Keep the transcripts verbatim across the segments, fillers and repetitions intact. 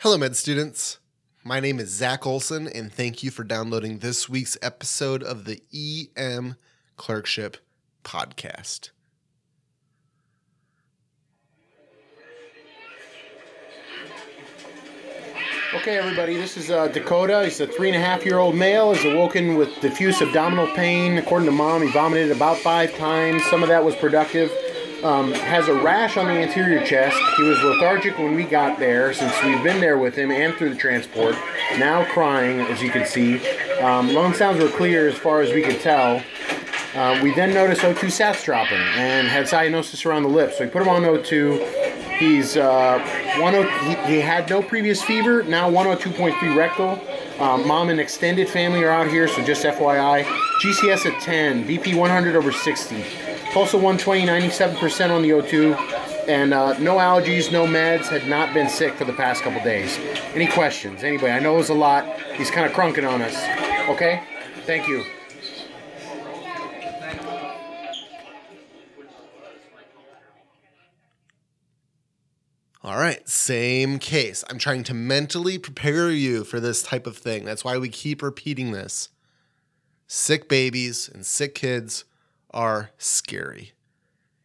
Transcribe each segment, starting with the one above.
Hello, med students. My name is Zach Olson, and thank you for downloading this week's episode of the E M Clerkship Podcast. Okay, everybody, this is uh, Dakota. He's a three and a half year old male. He's awoken with diffuse abdominal pain. According to mom, he vomited about five times. Some of that was productive. Um, has a rash on the anterior chest. He was lethargic when we got there, since we've been there with him and through the transport. Now crying, as you can see. Um, lung sounds were clear as far as we could tell. Uh, we then noticed O two sats dropping and had cyanosis around the lips. So we put him on O two. He's uh, one oh two, he, he had no previous fever, now one oh two point three rectal. Uh, mom and extended family are out here, so just F Y I. G C S at ten, V P one hundred over sixty. Pulse of one twenty, ninety-seven percent on the O two, and uh, no allergies, no meds, had not been sick for the past couple days. Any questions? Anybody? I know it was a lot. He's kind of crunking on us. Okay? Thank you. All right, same case. I'm trying to mentally prepare you for this type of thing. That's why we keep repeating this. Sick babies and sick kids are scary.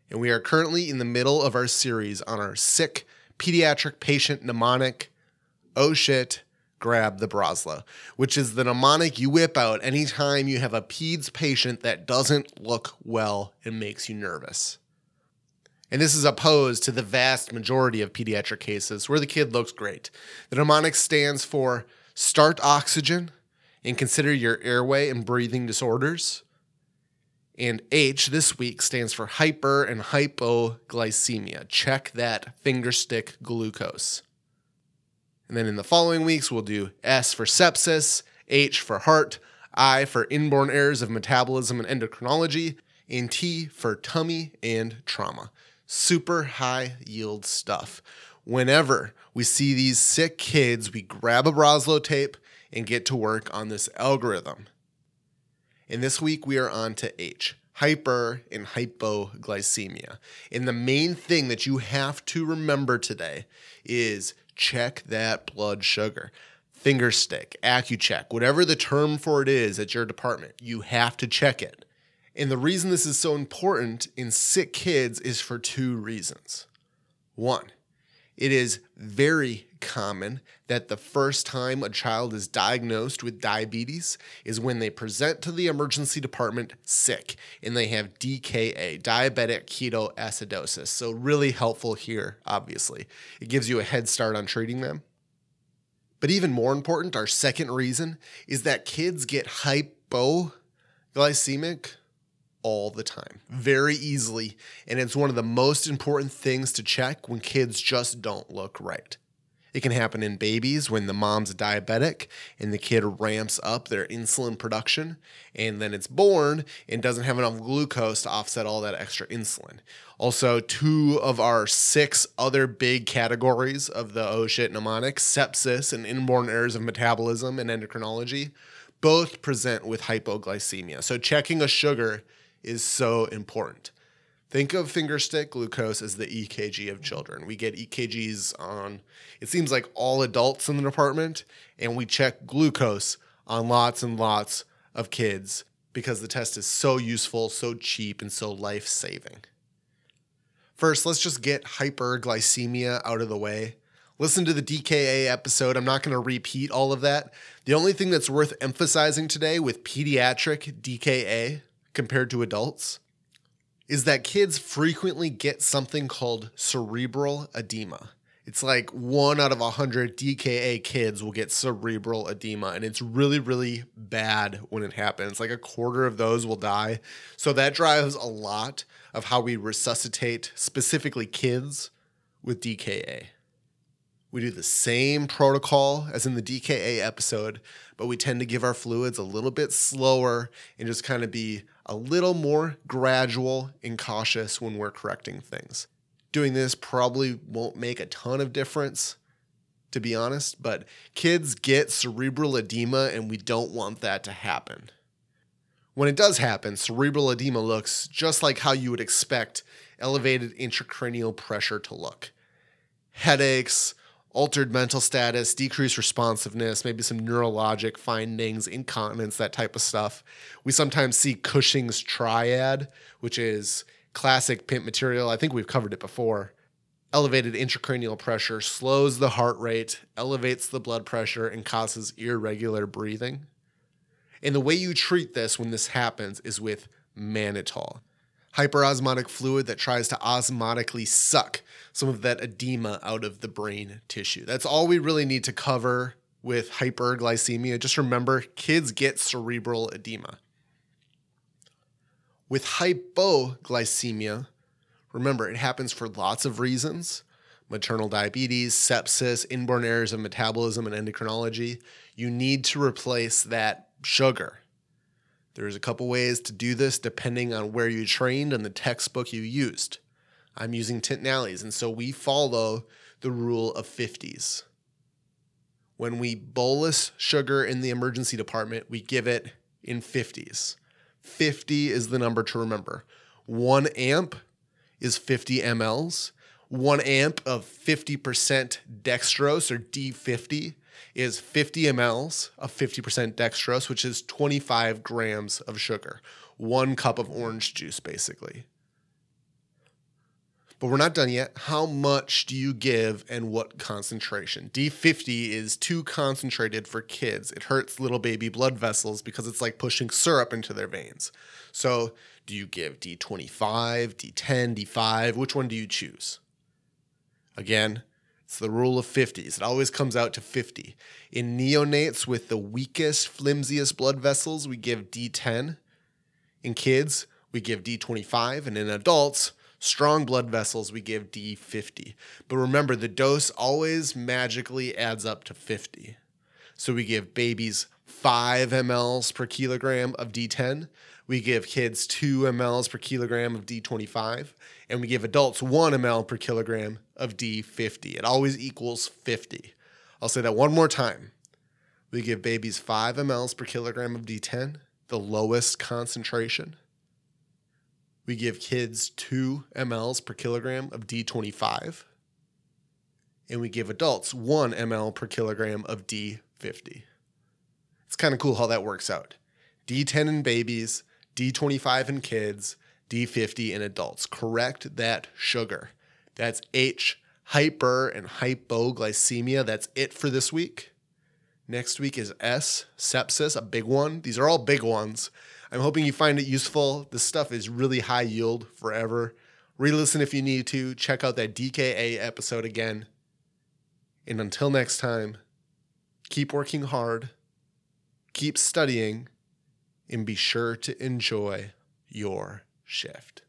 And we are currently in the middle of our series on our sick pediatric patient mnemonic, Oh Shit, Grab the Brazla, which is the mnemonic you whip out anytime you have a peds patient that doesn't look well and makes you nervous. And this is opposed to the vast majority of pediatric cases where the kid looks great. The mnemonic stands for start oxygen and consider your airway and breathing disorders. And H this week stands for hyper and hypoglycemia. Check that fingerstick glucose. And then in the following weeks, we'll do S for sepsis, H for heart, I for inborn errors of metabolism and endocrinology, and T for tummy and trauma. Super high yield stuff. Whenever we see these sick kids, we grab a Brazlo tape and get to work on this algorithm. And this week we are on to H, hyper and hypoglycemia. And the main thing that you have to remember today is check that blood sugar. Finger stick, AccuCheck, whatever the term for it is at your department, you have to check it. And the reason this is so important in sick kids is for two reasons. One, it is very common that the first time a child is diagnosed with diabetes is when they present to the emergency department sick and they have D K A, diabetic ketoacidosis. So really helpful here, obviously. It gives you a head start on treating them. But even more important, our second reason is that kids get hypoglycemic all the time, very easily, and it's one of the most important things to check when kids just don't look right. It can happen in babies when the mom's diabetic and the kid ramps up their insulin production, and then it's born and doesn't have enough glucose to offset all that extra insulin. Also, two of our six other big categories of the Oh Shit mnemonic, sepsis and inborn errors of metabolism and endocrinology, both present with hypoglycemia. So checking a sugar is so important. Think of fingerstick glucose as the E K G of children. We get E K Gs on, it seems like all adults in the department, and we check glucose on lots and lots of kids because the test is so useful, so cheap, and so life-saving. First, let's just get hyperglycemia out of the way. Listen to the D K A episode. I'm not going to repeat all of that. The only thing that's worth emphasizing today with pediatric D K A compared to adults is that kids frequently get something called cerebral edema. It's like one out of one hundred D K A kids will get cerebral edema, and it's really, really bad when it happens. Like a quarter of those will die. So that drives a lot of how we resuscitate specifically kids with D K A. We do the same protocol as in the D K A episode, but we tend to give our fluids a little bit slower and just kind of be a little more gradual and cautious when we're correcting things. Doing this probably won't make a ton of difference, to be honest, but kids get cerebral edema and we don't want that to happen. When it does happen, cerebral edema looks just like how you would expect elevated intracranial pressure to look. Headaches, altered mental status, decreased responsiveness, maybe some neurologic findings, incontinence, that type of stuff. We sometimes see Cushing's triad, which is classic P I M P material. I think we've covered it before. Elevated intracranial pressure slows the heart rate, elevates the blood pressure, and causes irregular breathing. And the way you treat this when this happens is with mannitol, hyperosmotic fluid that tries to osmotically suck some of that edema out of the brain tissue. That's all we really need to cover with hyperglycemia. Just remember, kids get cerebral edema. With hypoglycemia, remember, it happens for lots of reasons. Maternal diabetes, sepsis, inborn errors of metabolism and endocrinology. You need to replace that sugar. There's a couple ways to do this depending on where you trained and the textbook you used. I'm using Tintinalli's, and so we follow the rule of fifties. When we bolus sugar in the emergency department, we give it in fifties. fifty is the number to remember. One amp is fifty milliliters. One amp of fifty percent dextrose, or D fifty, is fifty milliliters of fifty percent dextrose, which is twenty-five grams of sugar. One cup of orange juice, basically. But we're not done yet. How much do you give and what concentration? D fifty is too concentrated for kids. It hurts little baby blood vessels because it's like pushing syrup into their veins. So do you give D twenty-five, D ten, D five? Which one do you choose? Again, it's the rule of fifties. It always comes out to fifty. In neonates with the weakest, flimsiest blood vessels, we give D ten. In kids, we give D twenty-five. And in adults, strong blood vessels, we give D fifty. But remember, the dose always magically adds up to fifty. So we give babies five milliliters per kilogram of D ten. We give kids two milliliters per kilogram of D twenty-five, and we give adults one milliliter per kilogram of D fifty. It always equals fifty. I'll say that one more time. We give babies five milliliters per kilogram of D ten, the lowest concentration. We give kids two milliliters per kilogram of D twenty-five, and we give adults one milliliter per kilogram of D fifty. It's kind of cool how that works out. D ten in babies, D twenty-five in kids, D fifty in adults. Correct that sugar. That's H, hyper and hypoglycemia. That's it for this week. Next week is S, sepsis, a big one. These are all big ones. I'm hoping you find it useful. This stuff is really high yield forever. Re-listen if you need to. Check out that D K A episode again. And until next time, keep working hard, keep studying, and be sure to enjoy your shift.